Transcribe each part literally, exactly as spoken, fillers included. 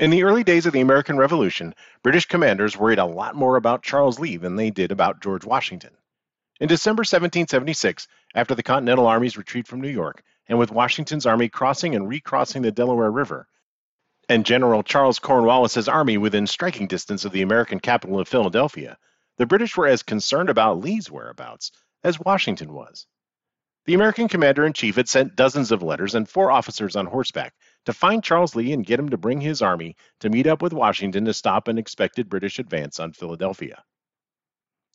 In the early days of the American Revolution, British commanders worried a lot more about Charles Lee than they did about George Washington. In December seventeen seventy-six, after the Continental Army's retreat from New York, and with Washington's army crossing and recrossing the Delaware River, and General Charles Cornwallis's army within striking distance of the American capital of Philadelphia, the British were as concerned about Lee's whereabouts as Washington was. The American commander-in-chief had sent dozens of letters and four officers on horseback to find Charles Lee and get him to bring his army to meet up with Washington to stop an expected British advance on Philadelphia.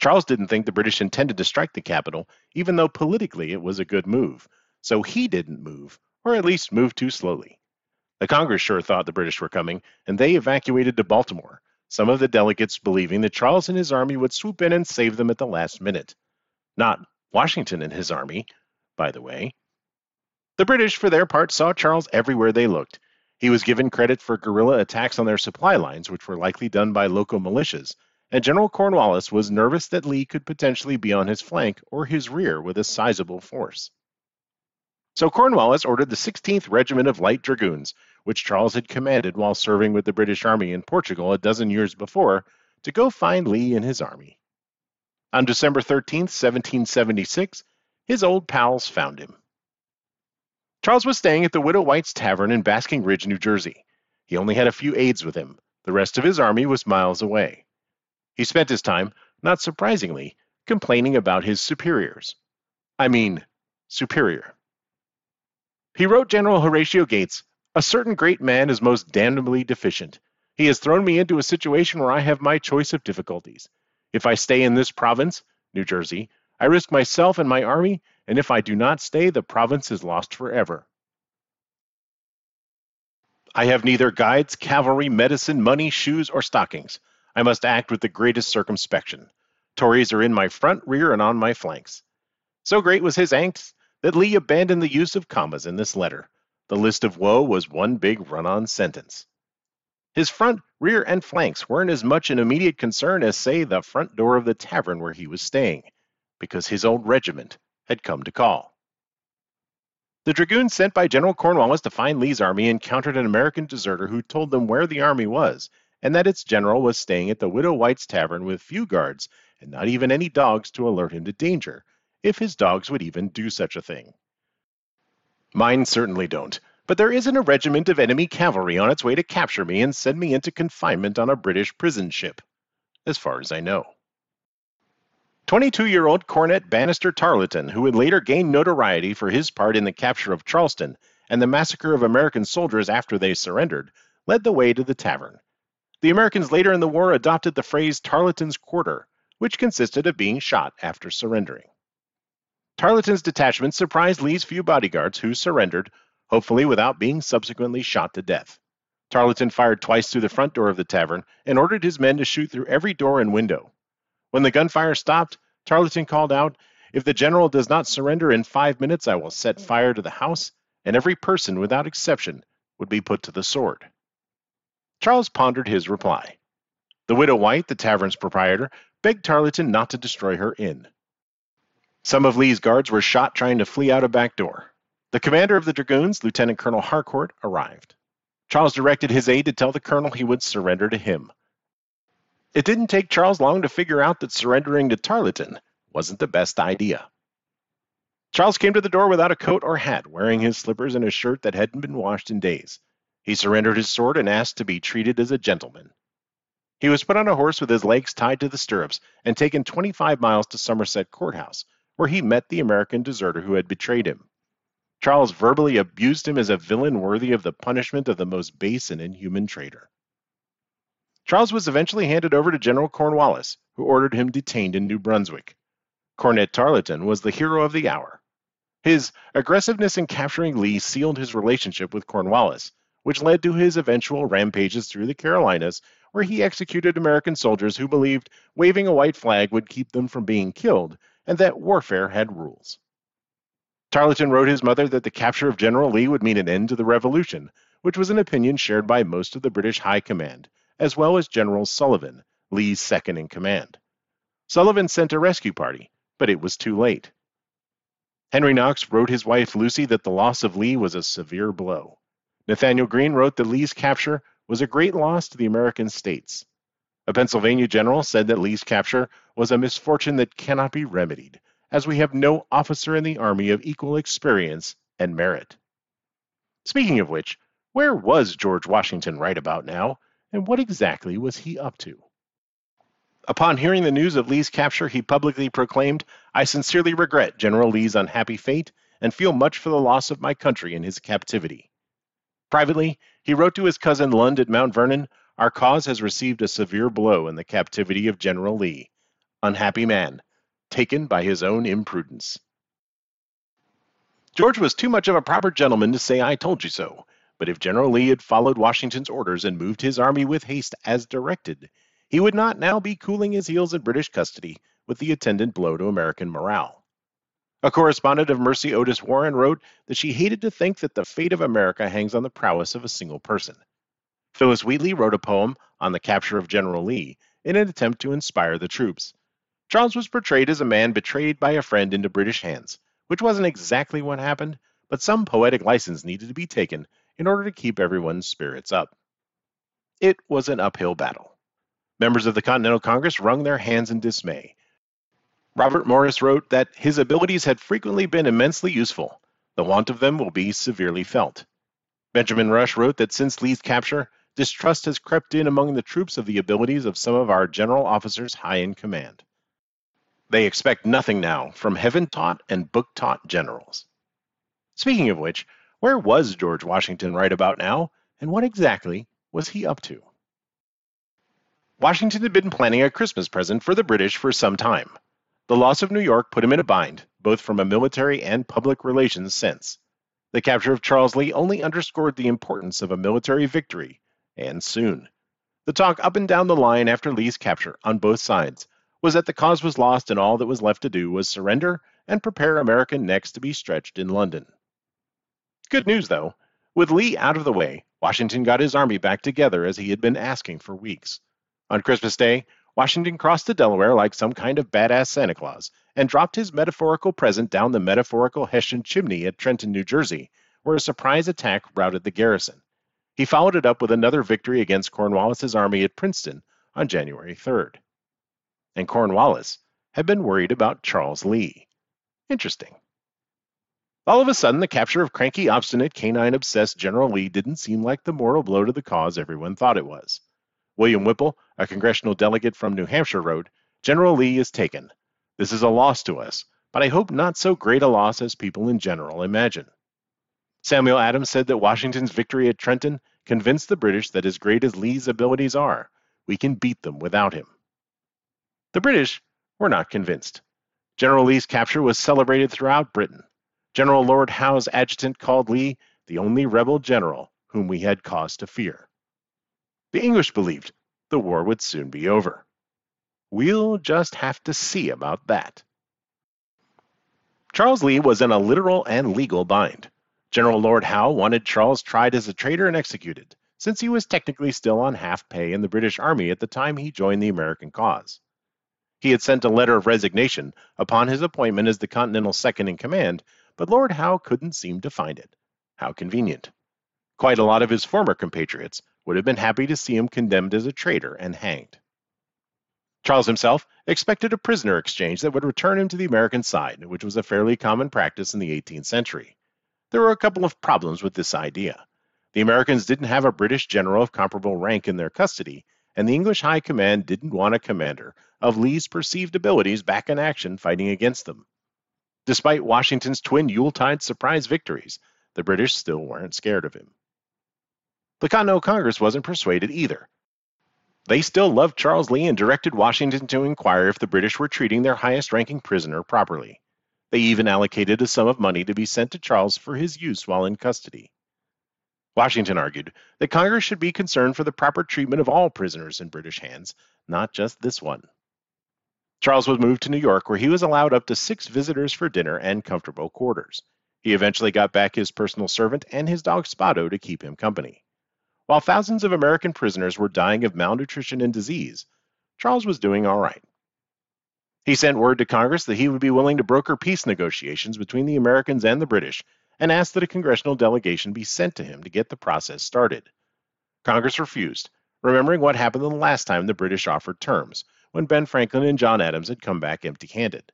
Charles didn't think the British intended to strike the capital, even though politically it was a good move, so he didn't move, or at least moved too slowly. The Congress sure thought the British were coming, and they evacuated to Baltimore, some of the delegates believing that Charles and his army would swoop in and save them at the last minute. Not Washington and his army, by the way. The British, for their part, saw Charles everywhere they looked. He was given credit for guerrilla attacks on their supply lines, which were likely done by local militias, and General Cornwallis was nervous that Lee could potentially be on his flank or his rear with a sizable force. So Cornwallis ordered the sixteenth Regiment of Light Dragoons, which Charles had commanded while serving with the British Army in Portugal a dozen years before, to go find Lee and his army. On December thirteenth, seventeen seventy-six, his old pals found him. Charles was staying at the Widow White's Tavern in Basking Ridge, New Jersey. He only had a few aides with him. The rest of his army was miles away. He spent his time, not surprisingly, complaining about his superiors. I mean, superior. He wrote General Horatio Gates, "A certain great man is most damnably deficient. He has thrown me into a situation where I have my choice of difficulties. If I stay in this province, New Jersey, I risk myself and my army, and if I do not stay, the province is lost forever. I have neither guides, cavalry, medicine, money, shoes, or stockings. I must act with the greatest circumspection. Tories are in my front, rear, and on my flanks." So great was his angst that Lee abandoned the use of commas in this letter. The list of woe was one big run-on sentence. His front, rear, and flanks weren't as much an immediate concern as, say, the front door of the tavern where he was staying, because his old regiment had come to call. The dragoons sent by General Cornwallis to find Lee's army encountered an American deserter who told them where the army was, and that its general was staying at the Widow White's Tavern with few guards and not even any dogs to alert him to danger, if his dogs would even do such a thing. Mine certainly don't, but there isn't a regiment of enemy cavalry on its way to capture me and send me into confinement on a British prison ship, as far as I know. twenty-two-year-old Cornet Bannister Tarleton, who would later gain notoriety for his part in the capture of Charleston and the massacre of American soldiers after they surrendered, led the way to the tavern. The Americans later in the war adopted the phrase Tarleton's Quarter, which consisted of being shot after surrendering. Tarleton's detachment surprised Lee's few bodyguards, who surrendered, hopefully without being subsequently shot to death. Tarleton fired twice through the front door of the tavern and ordered his men to shoot through every door and window. When the gunfire stopped, Tarleton called out, "If the general does not surrender in five minutes, I will set fire to the house," and every person, without exception, would be put to the sword. Charles pondered his reply. The Widow White, the tavern's proprietor, begged Tarleton not to destroy her inn. Some of Lee's guards were shot trying to flee out a back door. The commander of the dragoons, Lieutenant Colonel Harcourt, arrived. Charles directed his aide to tell the colonel he would surrender to him. It didn't take Charles long to figure out that surrendering to Tarleton wasn't the best idea. Charles came to the door without a coat or hat, wearing his slippers and a shirt that hadn't been washed in days. He surrendered his sword and asked to be treated as a gentleman. He was put on a horse with his legs tied to the stirrups and taken twenty-five miles to Somerset Courthouse, where he met the American deserter who had betrayed him. Charles verbally abused him as a villain worthy of the punishment of the most base and inhuman traitor. Charles was eventually handed over to General Cornwallis, who ordered him detained in New Brunswick. Cornet Tarleton was the hero of the hour. His aggressiveness in capturing Lee sealed his relationship with Cornwallis, which led to his eventual rampages through the Carolinas, where he executed American soldiers who believed waving a white flag would keep them from being killed, and that warfare had rules. Tarleton wrote his mother that the capture of General Lee would mean an end to the Revolution, which was an opinion shared by most of the British High Command, as well as General Sullivan, Lee's second-in-command. Sullivan sent a rescue party, but it was too late. Henry Knox wrote his wife Lucy that the loss of Lee was a severe blow. Nathaniel Greene wrote that Lee's capture was a great loss to the American states. A Pennsylvania general said that Lee's capture was a misfortune that cannot be remedied, as we have no officer in the army of equal experience and merit. Speaking of which, where was George Washington right about now, and what exactly was he up to? Upon hearing the news of Lee's capture, he publicly proclaimed, "I sincerely regret General Lee's unhappy fate and feel much for the loss of my country in his captivity." Privately, he wrote to his cousin Lund at Mount Vernon, "Our cause has received a severe blow in the captivity of General Lee. Unhappy man, taken by his own imprudence." George was too much of a proper gentleman to say "I told you so," but if General Lee had followed Washington's orders and moved his army with haste as directed, he would not now be cooling his heels in British custody with the attendant blow to American morale. A correspondent of Mercy Otis Warren wrote that she hated to think that the fate of America hangs on the prowess of a single person. Phyllis Wheatley wrote a poem on the capture of General Lee in an attempt to inspire the troops. Charles was portrayed as a man betrayed by a friend into British hands, which wasn't exactly what happened, but some poetic license needed to be taken in order to keep everyone's spirits up. It was an uphill battle. Members of the Continental Congress wrung their hands in dismay. Robert Morris wrote that his abilities had frequently been immensely useful. The want of them will be severely felt. Benjamin Rush wrote that since Lee's capture, distrust has crept in among the troops of the abilities of some of our general officers high in command. They expect nothing now from heaven-taught and book-taught generals. Speaking of which, where was George Washington right about now, and what exactly was he up to? Washington had been planning a Christmas present for the British for some time. The loss of New York put him in a bind, both from a military and public relations sense. The capture of Charles Lee only underscored the importance of a military victory, and soon. The talk up and down the line after Lee's capture, on both sides, was that the cause was lost and all that was left to do was surrender and prepare American necks to be stretched in London. Good news, though. With Lee out of the way, Washington got his army back together as he had been asking for weeks. On Christmas Day, Washington crossed the Delaware like some kind of badass Santa Claus and dropped his metaphorical present down the metaphorical Hessian chimney at Trenton, New Jersey, where a surprise attack routed the garrison. He followed it up with another victory against Cornwallis's army at Princeton on January third. And Cornwallis had been worried about Charles Lee. Interesting. All of a sudden, the capture of cranky, obstinate, canine-obsessed General Lee didn't seem like the mortal blow to the cause everyone thought it was. William Whipple, a congressional delegate from New Hampshire, wrote, "General Lee is taken. This is a loss to us, but I hope not so great a loss as people in general imagine." Samuel Adams said that Washington's victory at Trenton convinced the British that as great as Lee's abilities are, we can beat them without him. The British were not convinced. General Lee's capture was celebrated throughout Britain. General Lord Howe's adjutant called Lee the only rebel general whom we had cause to fear. The English believed the war would soon be over. We'll just have to see about that. Charles Lee was in a literal and legal bind. General Lord Howe wanted Charles tried as a traitor and executed, since he was technically still on half pay in the British Army at the time he joined the American cause. He had sent a letter of resignation upon his appointment as the Continental Second in Command, but Lord Howe couldn't seem to find it. How convenient. Quite a lot of his former compatriots would have been happy to see him condemned as a traitor and hanged. Charles himself expected a prisoner exchange that would return him to the American side, which was a fairly common practice in the eighteenth century. There were a couple of problems with this idea. The Americans didn't have a British general of comparable rank in their custody, and the English High Command didn't want a commander of Lee's perceived abilities back in action fighting against them. Despite Washington's twin Yuletide surprise victories, the British still weren't scared of him. The Continental Congress wasn't persuaded either. They still loved Charles Lee and directed Washington to inquire if the British were treating their highest-ranking prisoner properly. They even allocated a sum of money to be sent to Charles for his use while in custody. Washington argued that Congress should be concerned for the proper treatment of all prisoners in British hands, not just this one. Charles was moved to New York, where he was allowed up to six visitors for dinner and comfortable quarters. He eventually got back his personal servant and his dog Spado to keep him company. While thousands of American prisoners were dying of malnutrition and disease, Charles was doing all right. He sent word to Congress that he would be willing to broker peace negotiations between the Americans and the British, and asked that a congressional delegation be sent to him to get the process started. Congress refused, remembering what happened the last time the British offered terms, when Ben Franklin and John Adams had come back empty-handed.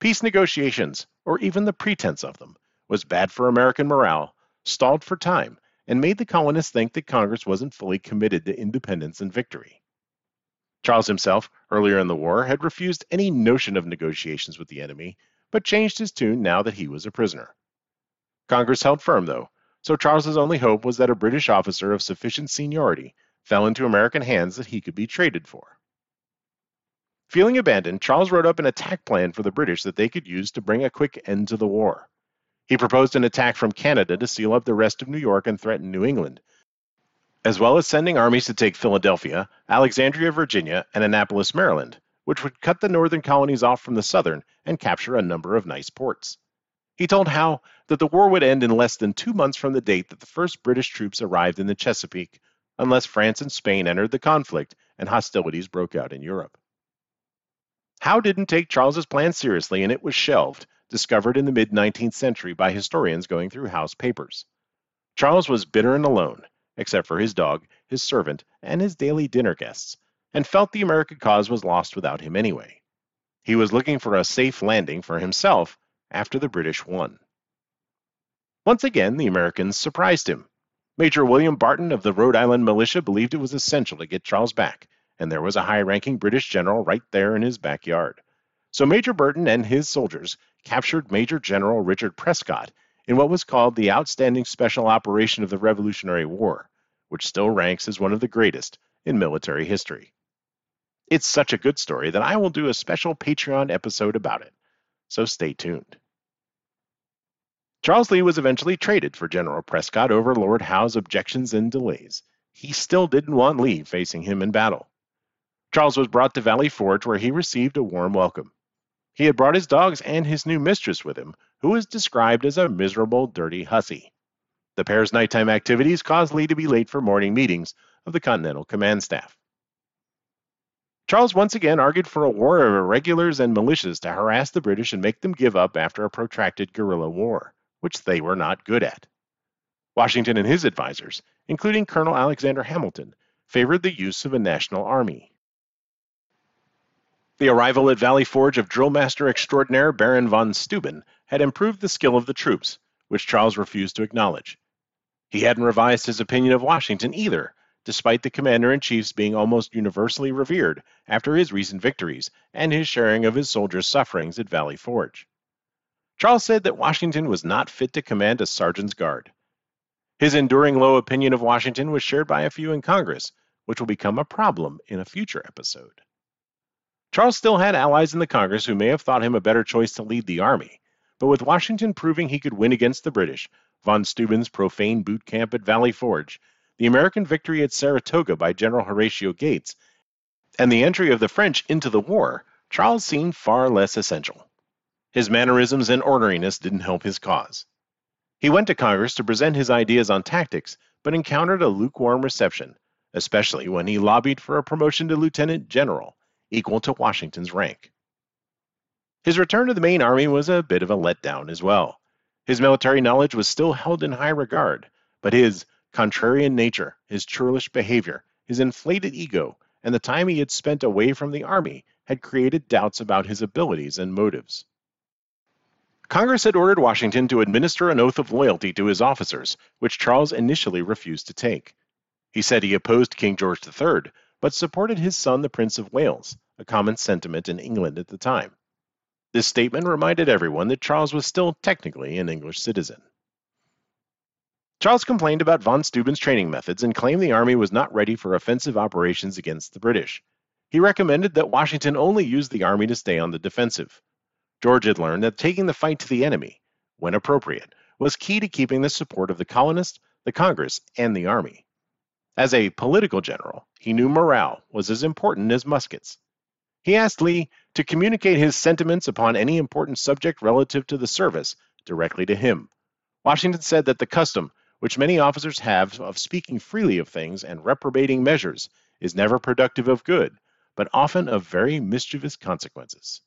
Peace negotiations, or even the pretense of them, was bad for American morale, stalled for time, and made the colonists think that Congress wasn't fully committed to independence and victory. Charles himself, earlier in the war, had refused any notion of negotiations with the enemy, but changed his tune now that he was a prisoner. Congress held firm, though, so Charles's only hope was that a British officer of sufficient seniority fell into American hands that he could be traded for. Feeling abandoned, Charles wrote up an attack plan for the British that they could use to bring a quick end to the war. He proposed an attack from Canada to seal up the rest of New York and threaten New England, as well as sending armies to take Philadelphia, Alexandria, Virginia, and Annapolis, Maryland, which would cut the northern colonies off from the southern and capture a number of nice ports. He told Howe that the war would end in less than two months from the date that the first British troops arrived in the Chesapeake, unless France and Spain entered the conflict and hostilities broke out in Europe. Howe didn't take Charles's plan seriously, and it was shelved, discovered in the mid-nineteenth century by historians going through Howe's papers. Charles was bitter and alone, except for his dog, his servant, and his daily dinner guests, and felt the American cause was lost without him anyway. He was looking for a safe landing for himself after the British won. Once again, the Americans surprised him. Major William Barton of the Rhode Island militia believed it was essential to get Charles back, and there was a high-ranking British general right there in his backyard. So Major Burton and his soldiers captured Major General Richard Prescott in what was called the Outstanding Special Operation of the Revolutionary War, which still ranks as one of the greatest in military history. It's such a good story that I will do a special Patreon episode about it, so stay tuned. Charles Lee was eventually traded for General Prescott over Lord Howe's objections and delays. He still didn't want Lee facing him in battle. Charles was brought to Valley Forge, where he received a warm welcome. He had brought his dogs and his new mistress with him, who was described as a miserable, dirty hussy. The pair's nighttime activities caused Lee to be late for morning meetings of the Continental Command Staff. Charles once again argued for a war of irregulars and militias to harass the British and make them give up after a protracted guerrilla war, which they were not good at. Washington and his advisors, including Colonel Alexander Hamilton, favored the use of a national army. The arrival at Valley Forge of drill master extraordinaire Baron von Steuben had improved the skill of the troops, which Charles refused to acknowledge. He hadn't revised his opinion of Washington either, despite the commander-in-chief's being almost universally revered after his recent victories and his sharing of his soldiers' sufferings at Valley Forge. Charles said that Washington was not fit to command a sergeant's guard. His enduring low opinion of Washington was shared by a few in Congress, which will become a problem in a future episode. Charles still had allies in the Congress who may have thought him a better choice to lead the army, but with Washington proving he could win against the British, von Steuben's profane boot camp at Valley Forge, the American victory at Saratoga by General Horatio Gates, and the entry of the French into the war, Charles seemed far less essential. His mannerisms and orneriness didn't help his cause. He went to Congress to present his ideas on tactics, but encountered a lukewarm reception, especially when he lobbied for a promotion to lieutenant general, equal to Washington's rank. His return to the main army was a bit of a letdown as well. His military knowledge was still held in high regard, but his contrarian nature, his churlish behavior, his inflated ego, and the time he had spent away from the army had created doubts about his abilities and motives. Congress had ordered Washington to administer an oath of loyalty to his officers, which Charles initially refused to take. He said he opposed King George the Third, but supported his son, the Prince of Wales, a common sentiment in England at the time. This statement reminded everyone that Charles was still technically an English citizen. Charles complained about von Steuben's training methods and claimed the army was not ready for offensive operations against the British. He recommended that Washington only use the army to stay on the defensive. George had learned that taking the fight to the enemy, when appropriate, was key to keeping the support of the colonists, the Congress, and the army. As a political general, he knew morale was as important as muskets. He asked Lee to communicate his sentiments upon any important subject relative to the service directly to him. Washington said that the custom, which many officers have of speaking freely of things and reprobating measures, is never productive of good, but often of very mischievous consequences.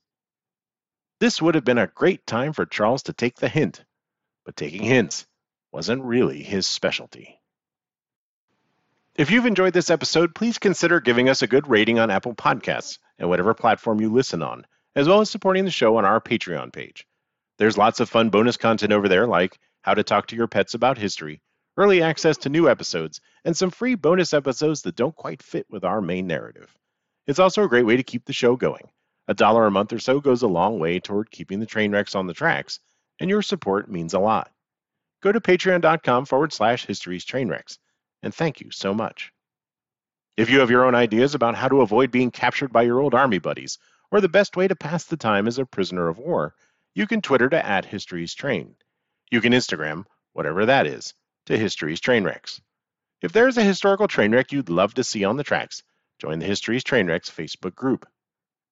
This would have been a great time for Charles to take the hint, but taking hints wasn't really his specialty. If you've enjoyed this episode, please consider giving us a good rating on Apple Podcasts and whatever platform you listen on, as well as supporting the show on our Patreon page. There's lots of fun bonus content over there, like how to talk to your pets about history, early access to new episodes, and some free bonus episodes that don't quite fit with our main narrative. It's also a great way to keep the show going. A dollar a month or so goes a long way toward keeping the train wrecks on the tracks, and your support means a lot. Go to patreon.com forward slash History's Trainwrecks, and thank you so much. If you have your own ideas about how to avoid being captured by your old army buddies, or the best way to pass the time as a prisoner of war, you can Twitter to at History's Train. You can Instagram, whatever that is, to History's Trainwrecks. If there is a historical trainwreck you'd love to see on the tracks, join the History's Trainwrecks Facebook group.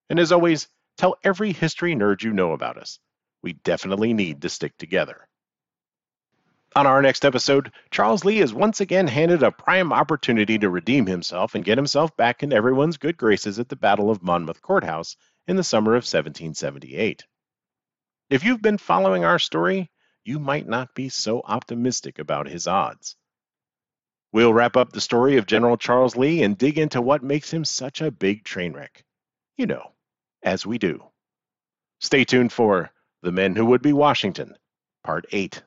And as always, tell every history nerd you know about us. We definitely need to stick together. On our next episode, Charles Lee is once again handed a prime opportunity to redeem himself and get himself back in everyone's good graces at the Battle of Monmouth Courthouse in the summer of seventeen seventy-eight. If you've been following our story, you might not be so optimistic about his odds. We'll wrap up the story of General Charles Lee and dig into what makes him such a big train wreck. You know, as we do. Stay tuned for The Men Who Would Be Washington, Part eight.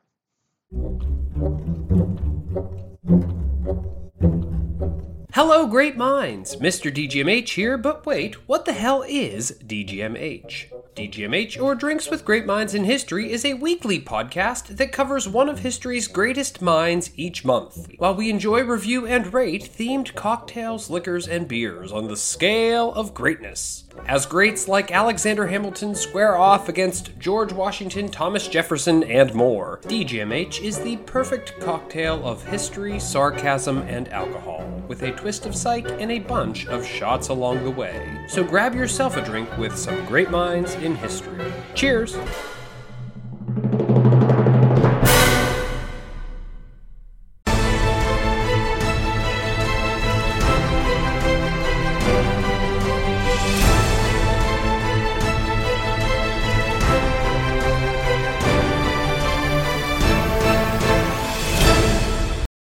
Hello, great minds. Mister D G M H here, but wait, what the hell is D G M H? D G M H, or Drinks with Great Minds in History, is a weekly podcast that covers one of history's greatest minds each month, while we enjoy, review, and rate themed cocktails, liquors, and beers on the scale of greatness. As greats like Alexander Hamilton square off against George Washington, Thomas Jefferson, and more, D G M H is the perfect cocktail of history, sarcasm, and alcohol, with a twist of psych and a bunch of shots along the way. So grab yourself a drink with some great minds in history. Cheers!